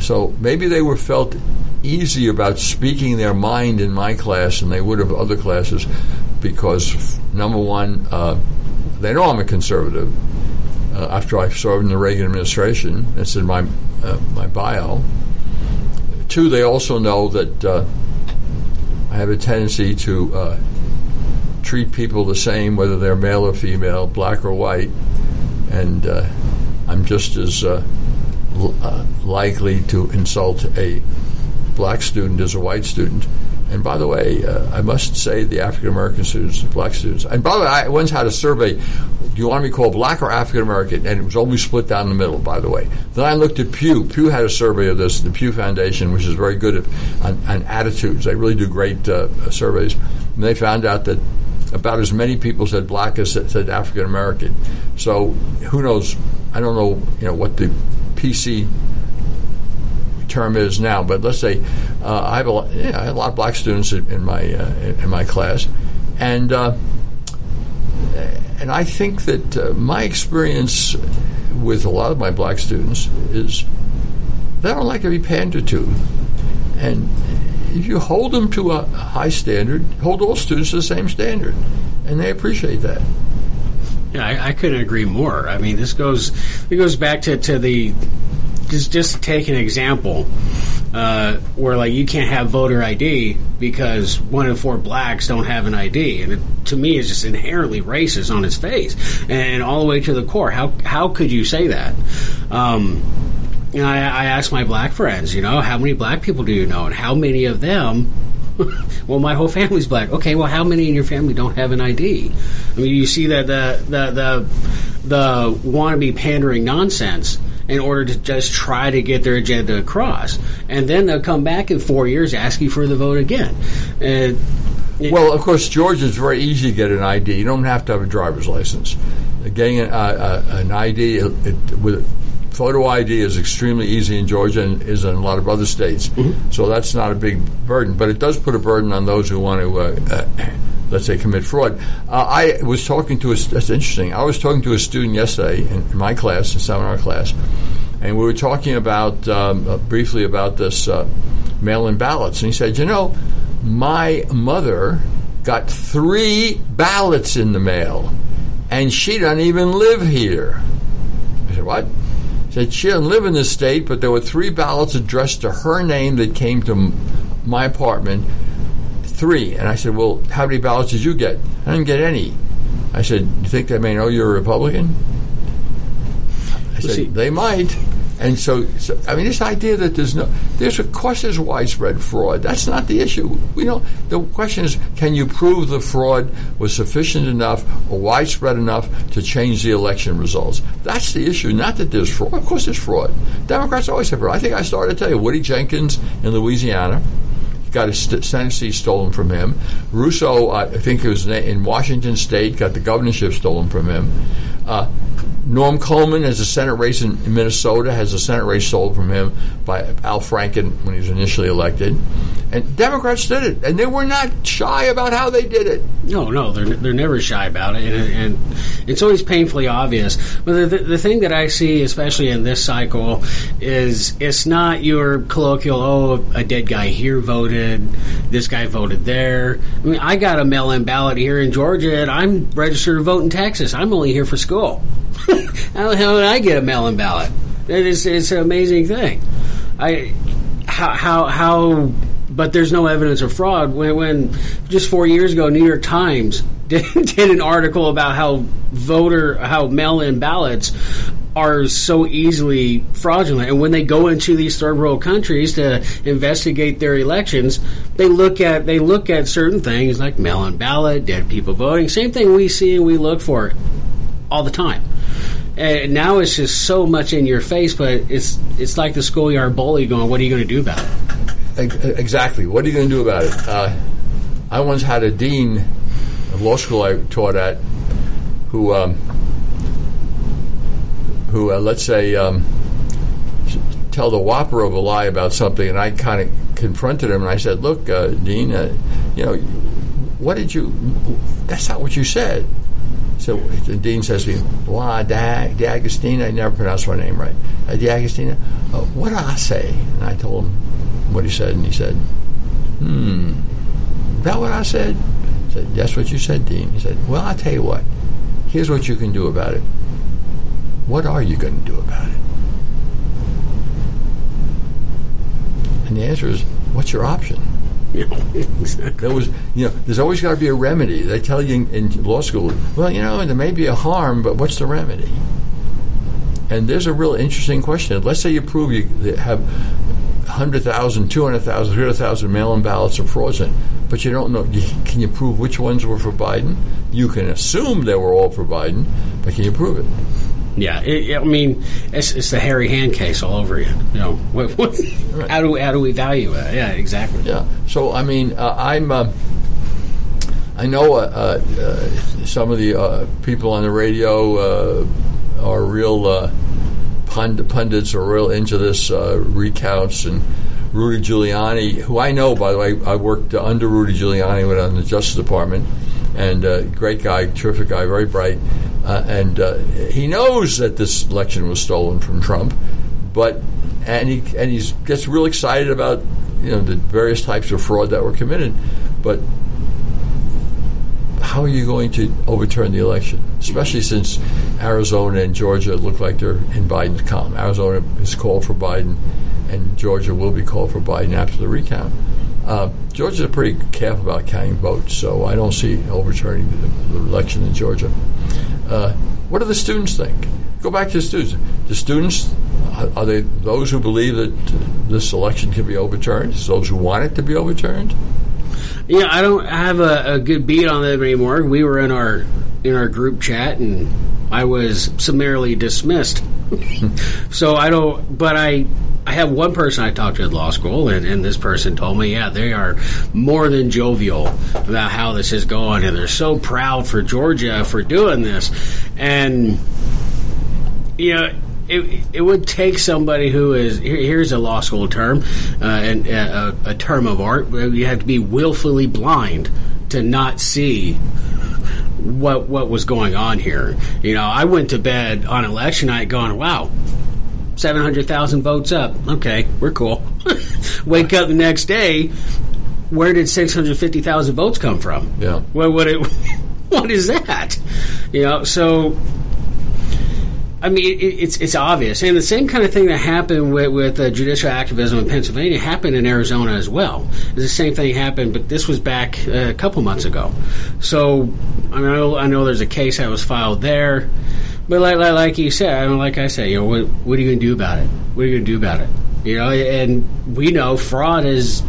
So maybe they were felt easy about speaking their mind in my class than they would have other classes, because number one, uh, they know I'm a conservative. Uh, after I served in the Reagan administration, it's in my uh, my bio. Two, they also know that uh, I have a tendency to uh, treat people the same, whether they're male or female, black or white, and uh, I'm just as uh, l- uh, likely to insult a black student as a white student. And by the way, uh, I must say the African-American students, the black students. And by the way, I once had a survey, do you want to be called black or African-American? And it was always split down the middle, by the way. Then I looked at Pew. Pew had a survey of this, the Pew Foundation, which is very good at, on, on attitudes. They really do great uh, surveys. And they found out that about as many people said black as said African-American. So who knows? I don't know, you know, what the P C term is now, but let's say uh, I have a lot, yeah, I have a lot of black students in, in my uh, in my class, and uh, and I think that uh, my experience with a lot of my black students is they don't like to be pandered to, and if you hold them to a high standard, hold all students to the same standard, and they appreciate that. Yeah, I, I couldn't agree more. I mean, this goes it goes back to, to the. Just, just take an example uh, where, like, you can't have voter I D because one in four blacks don't have an I D, and it, to me, is just inherently racist on its face, and all the way to the core. How how could you say that? Um, you know, I, I asked my black friends, you know, how many black people do you know, and how many of them Well, my whole family's black. Okay, well, how many in your family don't have an I D? I mean, you see that the the the, the wannabe pandering nonsense in order to just try to get their agenda across, and then they'll come back in four years asking for the vote again. And it, well, of course, Georgia, it's very easy to get an I D. You don't have to have a driver's license. Getting an, uh, uh, an I D it, it, with photo I D is extremely easy in Georgia and is in a lot of other states. Mm-hmm. So that's not a big burden, but it does put a burden on those who want to, uh, uh, let's say, commit fraud. Uh, I was talking to a, that's interesting. I was talking to a student yesterday in my class, in seminar class, and we were talking about um, uh, briefly about this uh, mail-in ballots, and he said, "You know, my mother got three ballots in the mail, and she doesn't even live here." I said, "What?" She said, "She doesn't live in this state, but there were three ballots addressed to her name that came to m- my apartment. Three." And I said, "Well, how many ballots did you get?" "I didn't get any." I said, "You think they may know you're a Republican?" I said, she- "They might." And so, so, I mean, this idea that there's no, there's of course there's widespread fraud. That's not the issue. We don't. The question is, can you prove the fraud was sufficient enough or widespread enough to change the election results? That's the issue. Not that there's fraud. Of course, there's fraud. Democrats always have fraud. I think I started to tell you, Woody Jenkins in Louisiana got his st- Senate stolen from him. Russo, uh, I think it was in Washington State, got the governorship stolen from him. Uh, Norm Coleman has a Senate race in Minnesota, has a Senate race stolen from him by Al Franken when he was initially elected. And Democrats did it, and they were not shy about how they did it. No, no, they're they're never shy about it, and, and it's always painfully obvious. But the, the thing that I see, especially in this cycle, is it's not your colloquial, oh, a dead guy here voted, this guy voted there. I mean, I got a mail-in ballot here in Georgia, and I'm registered to vote in Texas. I'm only here for school. How, how did I get a mail-in ballot? It is, it's an amazing thing. I how how how. But there's no evidence of fraud. When, when just four years ago, New York Times did, did an article about how voter, how mail-in ballots are so easily fraudulent, and when they go into these third-world countries to investigate their elections, they look at they look at certain things like mail-in ballot, dead people voting, same thing we see and we look for all the time. And now it's just so much in your face, but it's it's like the schoolyard bully going, "What are you going to do about it?" Exactly. What are you going to do about it? Uh, I once had a dean of law school I taught at who, um, who uh, let's say, um, tell the whopper of a lie about something, and I kind of confronted him, and I said, "Look, uh, Dean, uh, you know, what did you, that's not what you said." So the dean says to me, "Blah, D'Agostino," I never pronounced my name right, uh, "D'Agostino, uh, what did I say?" And I told him what he said, and he said, hmm, "Is that what I said?" I said, "That's what you said, Dean." He said, "Well, I'll tell you what. Here's what you can do about it." What are you going to do about it? And the answer is, what's your option? There was, you know, there's always got to be a remedy. They tell you in, in law school, well, you know, there may be a harm, but what's the remedy? And there's a real interesting question. Let's say you prove you have one hundred thousand, two hundred thousand, three hundred thousand mail-in ballots are fraudulent, but you don't know, can you prove which ones were for Biden? You can assume they were all for Biden, but can you prove it? Yeah, it, I mean, it's, it's the hairy hand case all over again. You know, what, what, right. how do how do we value it? Yeah, exactly. Yeah. So I mean, uh, I'm uh, I know uh, uh, some of the uh, people on the radio uh, are real. Uh, pundits are real into this uh, recounts, and Rudy Giuliani, who I know, by the way, I worked under Rudy Giuliani when I was in the Justice Department, and uh, great guy, terrific guy, very bright, uh, and uh, he knows that this election was stolen from Trump, but and he and he gets real excited about, you know, the various types of fraud that were committed, but how are you going to overturn the election? Especially since Arizona and Georgia look like they're in Biden's column. Arizona is called for Biden, and Georgia will be called for Biden after the recount. Uh, Georgia's pretty careful about counting votes, so I don't see overturning the, the election in Georgia. Uh, what do the students think? Go back to the students. The students, are they those who believe that this election can be overturned? Is those who want it to be overturned? You know, I don't have a, a good beat on them anymore. We were in our in our group chat, and I was summarily dismissed. So I don't. But I, I have one person I talked to at law school, and, and this person told me, yeah, they are more than jovial about how this is going, and they're so proud for Georgia for doing this. And you know, it it would take somebody who is here, here's a law school term, uh, and uh, a, a term of art. You have to be willfully blind to not see what what was going on here. You know, I went to bed on election night going, wow, seven hundred thousand votes up. Okay, we're cool. Wake up the next day, where did six hundred fifty thousand votes come from? Yeah. What, what, it, what is that? You know, so, I mean, it, it's it's obvious. And the same kind of thing that happened with, with uh, judicial activism in Pennsylvania happened in Arizona as well. The same thing happened, but this was back uh, a couple months ago. So I know, I know there's a case that was filed there. But like, like, like you said, I mean, like I said, you know, what, what are you going to do about it? What are you going to do about it? You know, and we know fraud is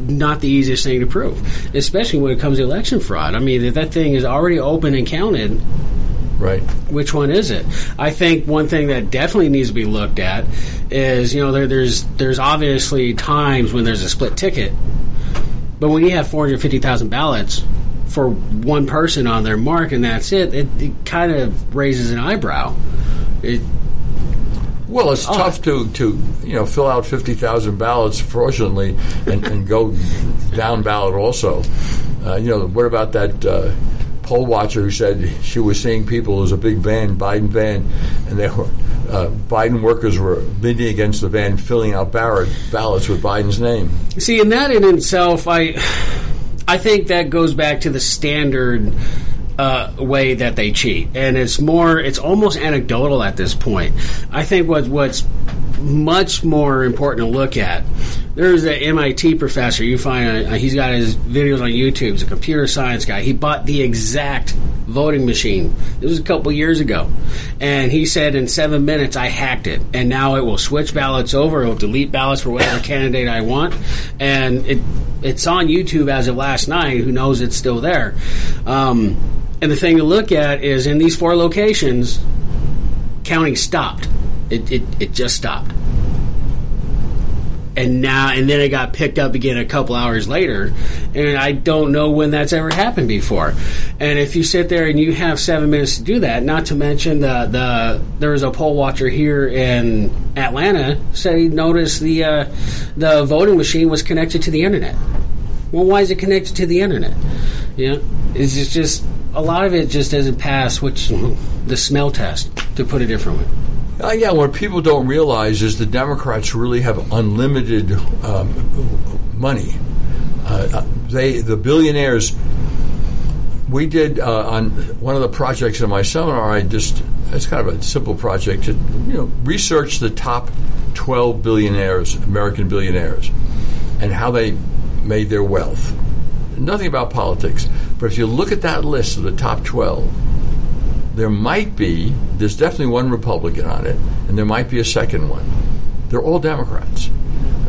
not the easiest thing to prove, especially when it comes to election fraud. I mean, if that thing is already open and counted, right, which one is it? I think one thing that definitely needs to be looked at is, you know, there, there's there's obviously times when there's a split ticket, but when you have four hundred fifty thousand ballots for one person on their mark and that's it, it, it kind of raises an eyebrow. It, well, it's odd. Tough to, to you know fill out fifty thousand ballots fraudulently and, and go down ballot also. Uh, you know, what about that Uh, poll watcher who said she was seeing people as a big van, Biden van, and they were uh, Biden workers were leaning against the van, filling out ballot, ballots with Biden's name. See, and that in itself, I, I think that goes back to the standard uh, way that they cheat, and it's more, it's almost anecdotal at this point. I think what what's much more important to look at. There's an M I T professor. You find uh, he's got his videos on YouTube. He's a computer science guy. He bought the exact voting machine. This was a couple years ago, and he said in seven minutes I hacked it, and now it will switch ballots over. It will delete ballots for whatever candidate I want, and it it's on YouTube as of last night. Who knows? It's still there. Um, and the thing to look at is in these four locations, counting stopped. It, it it just stopped, and now and then it got picked up again a couple hours later, and I don't know when that's ever happened before. And if you sit there and you have seven minutes to do that, not to mention the the there was a poll watcher here in Atlanta said he noticed the uh, the voting machine was connected to the internet. Well, why is it connected to the internet? You know, it's just, just a lot of it just doesn't pass which the smell test, to put it differently. Uh, yeah, what people don't realize is the Democrats really have unlimited um, money. Uh, they, the billionaires. We did uh, on one of the projects in my seminar. I just it's kind of a simple project to you know research the top twelve billionaires, American billionaires, and how they made their wealth. Nothing about politics, but if you look at that list of the top twelve. There might be, there's definitely one Republican on it, and there might be a second one. They're all Democrats.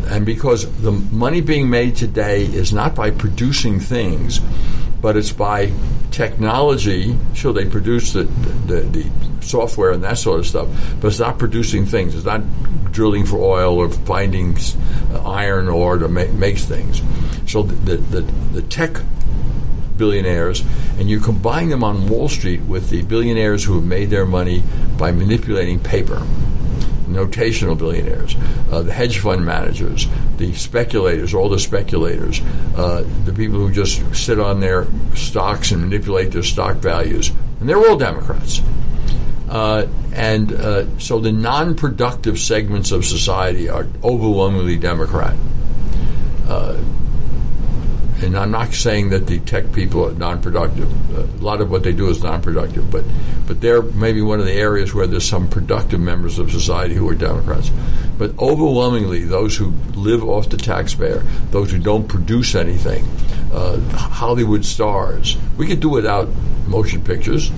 And because the money being made today is not by producing things, but it's by technology. Sure, they produce the, the, the software and that sort of stuff, but it's not producing things. It's not drilling for oil or finding iron ore to make, make things. So the the, the tech billionaires, and you combine them on Wall Street with the billionaires who have made their money by manipulating paper, notational billionaires, uh, the hedge fund managers, the speculators, all the speculators, uh, the people who just sit on their stocks and manipulate their stock values, and they're all Democrats. Uh, and uh, so the non-productive segments of society are overwhelmingly Democrat. Uh, And I'm not saying that the tech people are non-productive. A lot of what they do is non-productive, but but they're maybe one of the areas where there's some productive members of society who are Democrats. But overwhelmingly, those who live off the taxpayer, those who don't produce anything, uh, Hollywood stars. We could do without motion pictures,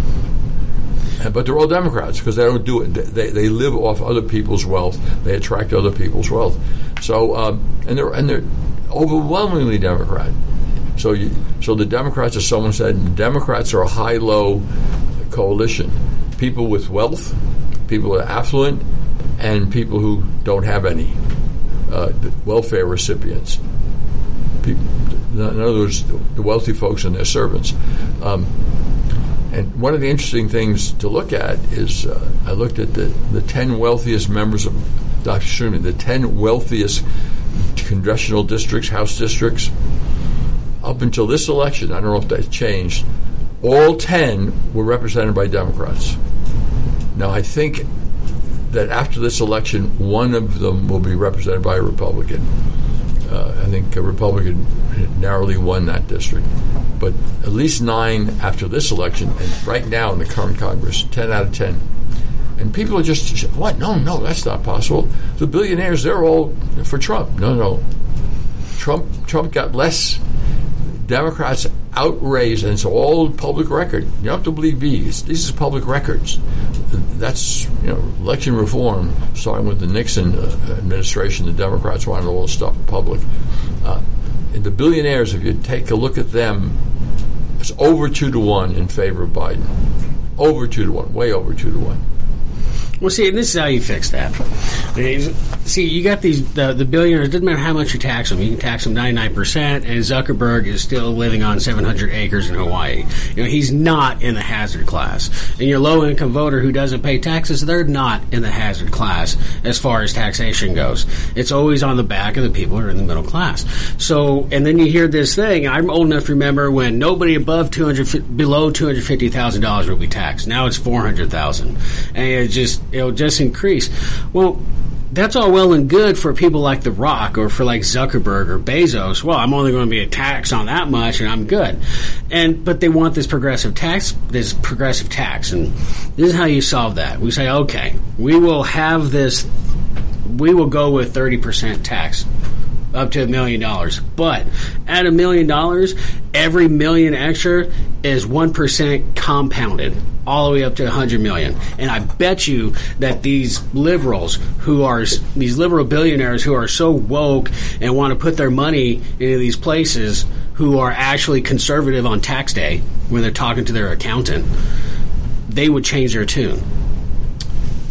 but they're all Democrats because they don't do it. They they live off other people's wealth. They attract other people's wealth. So um, and they're and they're. overwhelmingly Democrat. So, you, so the Democrats, as someone said, Democrats are a high-low coalition. People with wealth, people who are affluent, and people who don't have any, uh, welfare recipients. People, in other words, the wealthy folks and their servants. Um, and one of the interesting things to look at is, uh, I looked at the, the ten wealthiest members of Doctor Schumann, the ten wealthiest congressional districts, House districts, up until this election. I don't know if that's changed. All ten were represented by Democrats. Now, I think that after this election, one of them will be represented by a Republican. Uh, I think a Republican narrowly won that district. But at least nine after this election, and right now in the current Congress, ten out of ten. And people are just, what? No, no, that's not possible. The billionaires, they're all for Trump. No, no. Trump, Trump got less. Democrats outraised, and it's all public record. You don't have to believe these. These are public records. That's, you know, election reform, starting with the Nixon uh, administration. The Democrats wanted all this stuff public. Uh, and the billionaires, if you take a look at them, it's over two to one in favor of Biden. Over two to one, way over two to one. Well, see, and this is how you fix that. See, you got these the, the billionaires. It doesn't matter how much you tax them. You can tax them ninety-nine percent, and Zuckerberg is still living on seven hundred acres in Hawaii. You know, he's not in the hazard class. And your low-income voter who doesn't pay taxes, they're not in the hazard class as far as taxation goes. It's always on the back of the people who are in the middle class. So, and then you hear this thing. I'm old enough to remember when nobody above two hundred, below two hundred fifty thousand dollars will be taxed. Now it's four hundred thousand dollars, and it just it'll just increase. Well, that's all well and good for people like The Rock or for like Zuckerberg or Bezos. Well, I'm only going to be a tax on that much and I'm good. And but they want this progressive tax, this progressive tax. And this is how you solve that. We say, okay, we will have this, we will go with thirty percent tax up to a million dollars. But at a million dollars, every million extra is one percent compounded all the way up to one hundred million. And I bet you that these liberals who are, these liberal billionaires who are so woke and want to put their money into these places who are actually conservative on tax day when they're talking to their accountant, they would change their tune.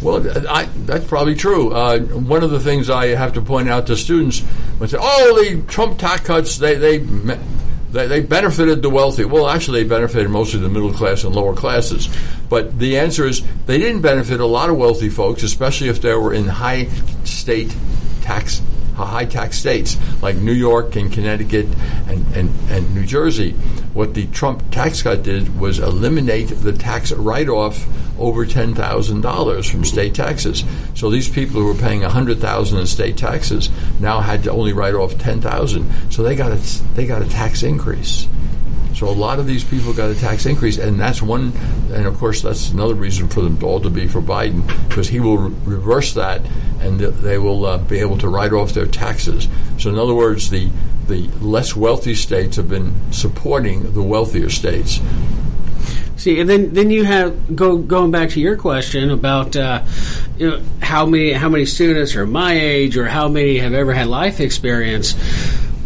Well, I, that's probably true. Uh, one of the things I have to point out to students when they say, "Oh, the Trump tax cuts—they they, they they benefited the wealthy." Well, actually, they benefited mostly the middle class and lower classes. But the answer is they didn't benefit a lot of wealthy folks, especially if they were in high state tax, high tax states like New York and Connecticut and and, and New Jersey. What the Trump tax cut did was eliminate the tax write-off over ten thousand dollars from state taxes. So these people who were paying one hundred thousand dollars in state taxes now had to only write off ten thousand dollars. So they got a, they got a tax increase. So a lot of these people got a tax increase, and that's one, and of course that's another reason for them all to be for Biden, because he will re- reverse that, and th- they will uh, be able to write off their taxes. So in other words, the the less wealthy states have been supporting the wealthier states. See, and then, then you have go going back to your question about uh, you know, how many how many students are my age, or how many have ever had life experience.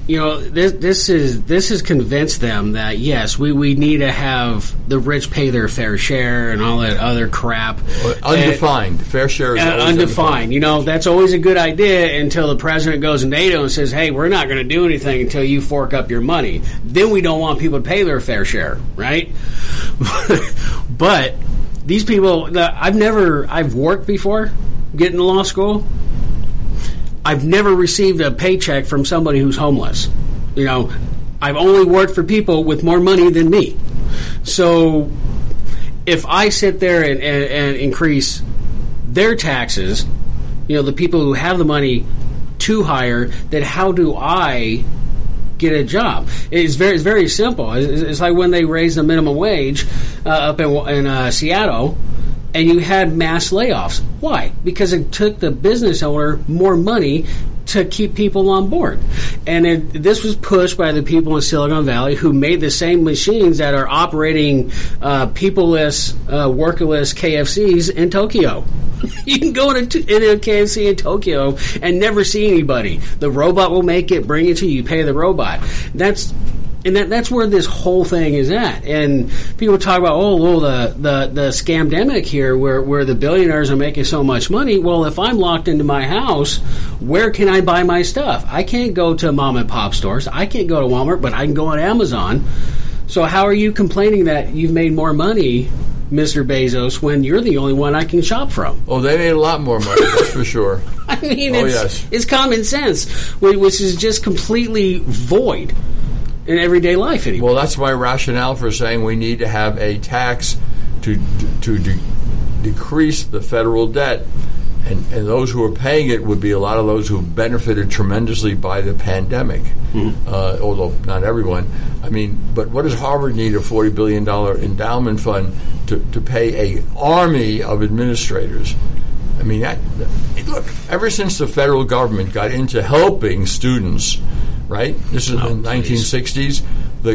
You know, this, this is this has convinced them that, yes, we, we need to have the rich pay their fair share and all that other crap. Undefined. And, fair share is uh, always undefined. undefined. You know, that's always a good idea until the president goes to NATO and says, hey, we're not going to do anything until you fork up your money. Then we don't want people to pay their fair share, right? But these people, I've never, I've worked before getting to law school. I've never received a paycheck from somebody who's homeless. You know, I've only worked for people with more money than me. So if I sit there and, and, and increase their taxes, you know, the people who have the money too higher, then how do I get a job? It's very, it's very simple. It's, it's like when they raised the minimum wage uh, up in, in uh, Seattle. And you had mass layoffs. Why? Because it took the business owner more money to keep people on board. And it, this was pushed by the people in Silicon Valley who made the same machines that are operating uh, people-less, uh, workerless K F Cs in Tokyo. You can go into a K F C in Tokyo and never see anybody. The robot will make it, bring it to you, you pay the robot. That's And that, that's where this whole thing is at. And people talk about, oh, well, the, the, the scamdemic here where, where the billionaires are making so much money. Well, if I'm locked into my house, where can I buy my stuff? I can't go to mom and pop stores. I can't go to Walmart, but I can go on Amazon. So how are you complaining that you've made more money, Mister Bezos, when you're the only one I can shop from? Oh, they made a lot more money, that's for sure. I mean, oh, it's, yes. it's common sense, which is just completely void in everyday life anymore. Well, that's my rationale for saying we need to have a tax to to de- decrease the federal debt. And, and those who are paying it would be a lot of those who benefited tremendously by the pandemic, mm-hmm. uh, although not everyone. I mean, but what does Harvard need a forty billion dollars endowment fund to, to pay an army of administrators? I mean, that, look, ever since the federal government got into helping students, right? This is oh, in the nineteen sixties. The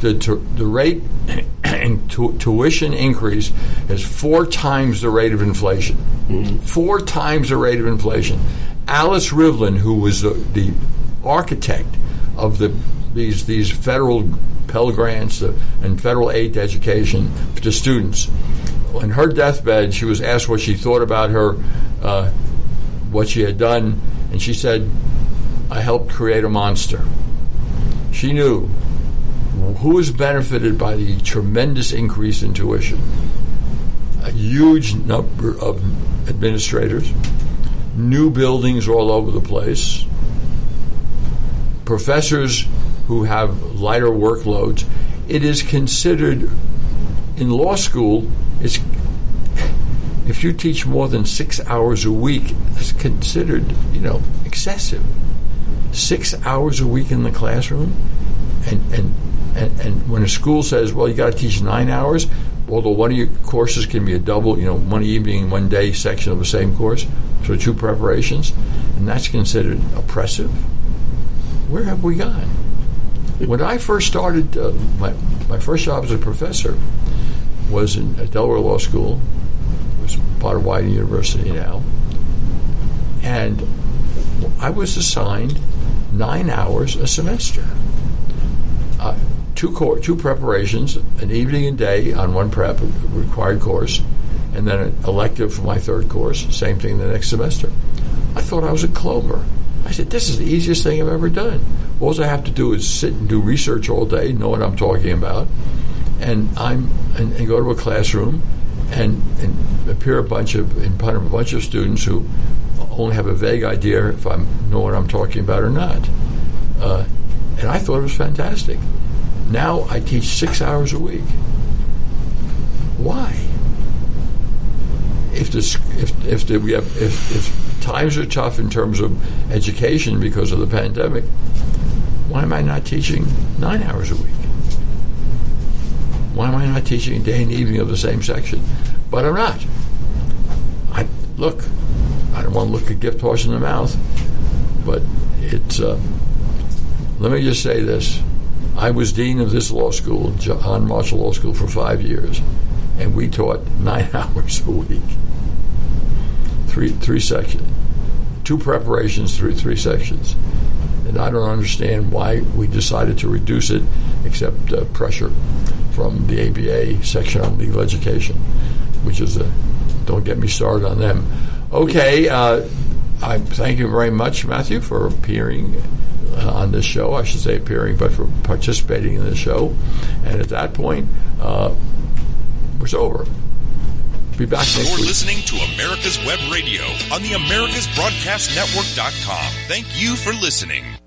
the the rate and tu- tuition increase is four times the rate of inflation. Mm-hmm. Four times the rate of inflation. Alice Rivlin, who was the, the architect of the these these federal Pell Grants and federal aid to education to students, on her deathbed, she was asked what she thought about her, uh, what she had done, and she said, I helped create a monster. She knew who was benefited by the tremendous increase in tuition. A huge number of administrators, new buildings all over the place, professors who have lighter workloads. It is considered, in law school, it's, if you teach more than six hours a week, it's considered, you know, excessive. Six hours a week in the classroom, and and, and, and when a school says, well, you got to teach nine hours, although one of your courses can be a double, you know, one evening, one day section of the same course, so two preparations, and that's considered oppressive. Where have we gone? When I first started, uh, my, my first job as a professor was in, at Delaware Law School, it was part of Widener University now, and I was assigned nine hours a semester, uh, two cor- two preparations, an evening and day on one prep, a required course, and then an elective for my third course, same thing the next semester. I thought I was a clover. I said, this is the easiest thing I've ever done. All I have to do is sit and do research all day, know what I'm talking about, and I'm and, and go to a classroom and, and appear a bunch of in front of a bunch of students who only have a vague idea if I know what I'm talking about or not. Uh, and I thought it was fantastic. Now I teach six hours a week. Why? If this, if if the, we have if, if times are tough in terms of education because of the pandemic, why am I not teaching nine hours a week? Why am I not teaching day and evening of the same section? But I'm not. I look. I don't want to look a gift horse in the mouth, but it's. Uh, let me just say this: I was dean of this law school, John Marshall Law School, for five years, and we taught nine hours a week, three three sections, two preparations through three sections, and I don't understand why we decided to reduce it, except uh, pressure from the A B A section on legal education, which is a. Don't get me started on them. Okay, uh, I thank you very much, Matthew, for appearing uh, on this show. I should say appearing, but for participating in this show. And at that point, uh, it's over. Be back next You're week. Listening to America's Web Radio on the Americas Broadcast Network dot com. Thank you for listening.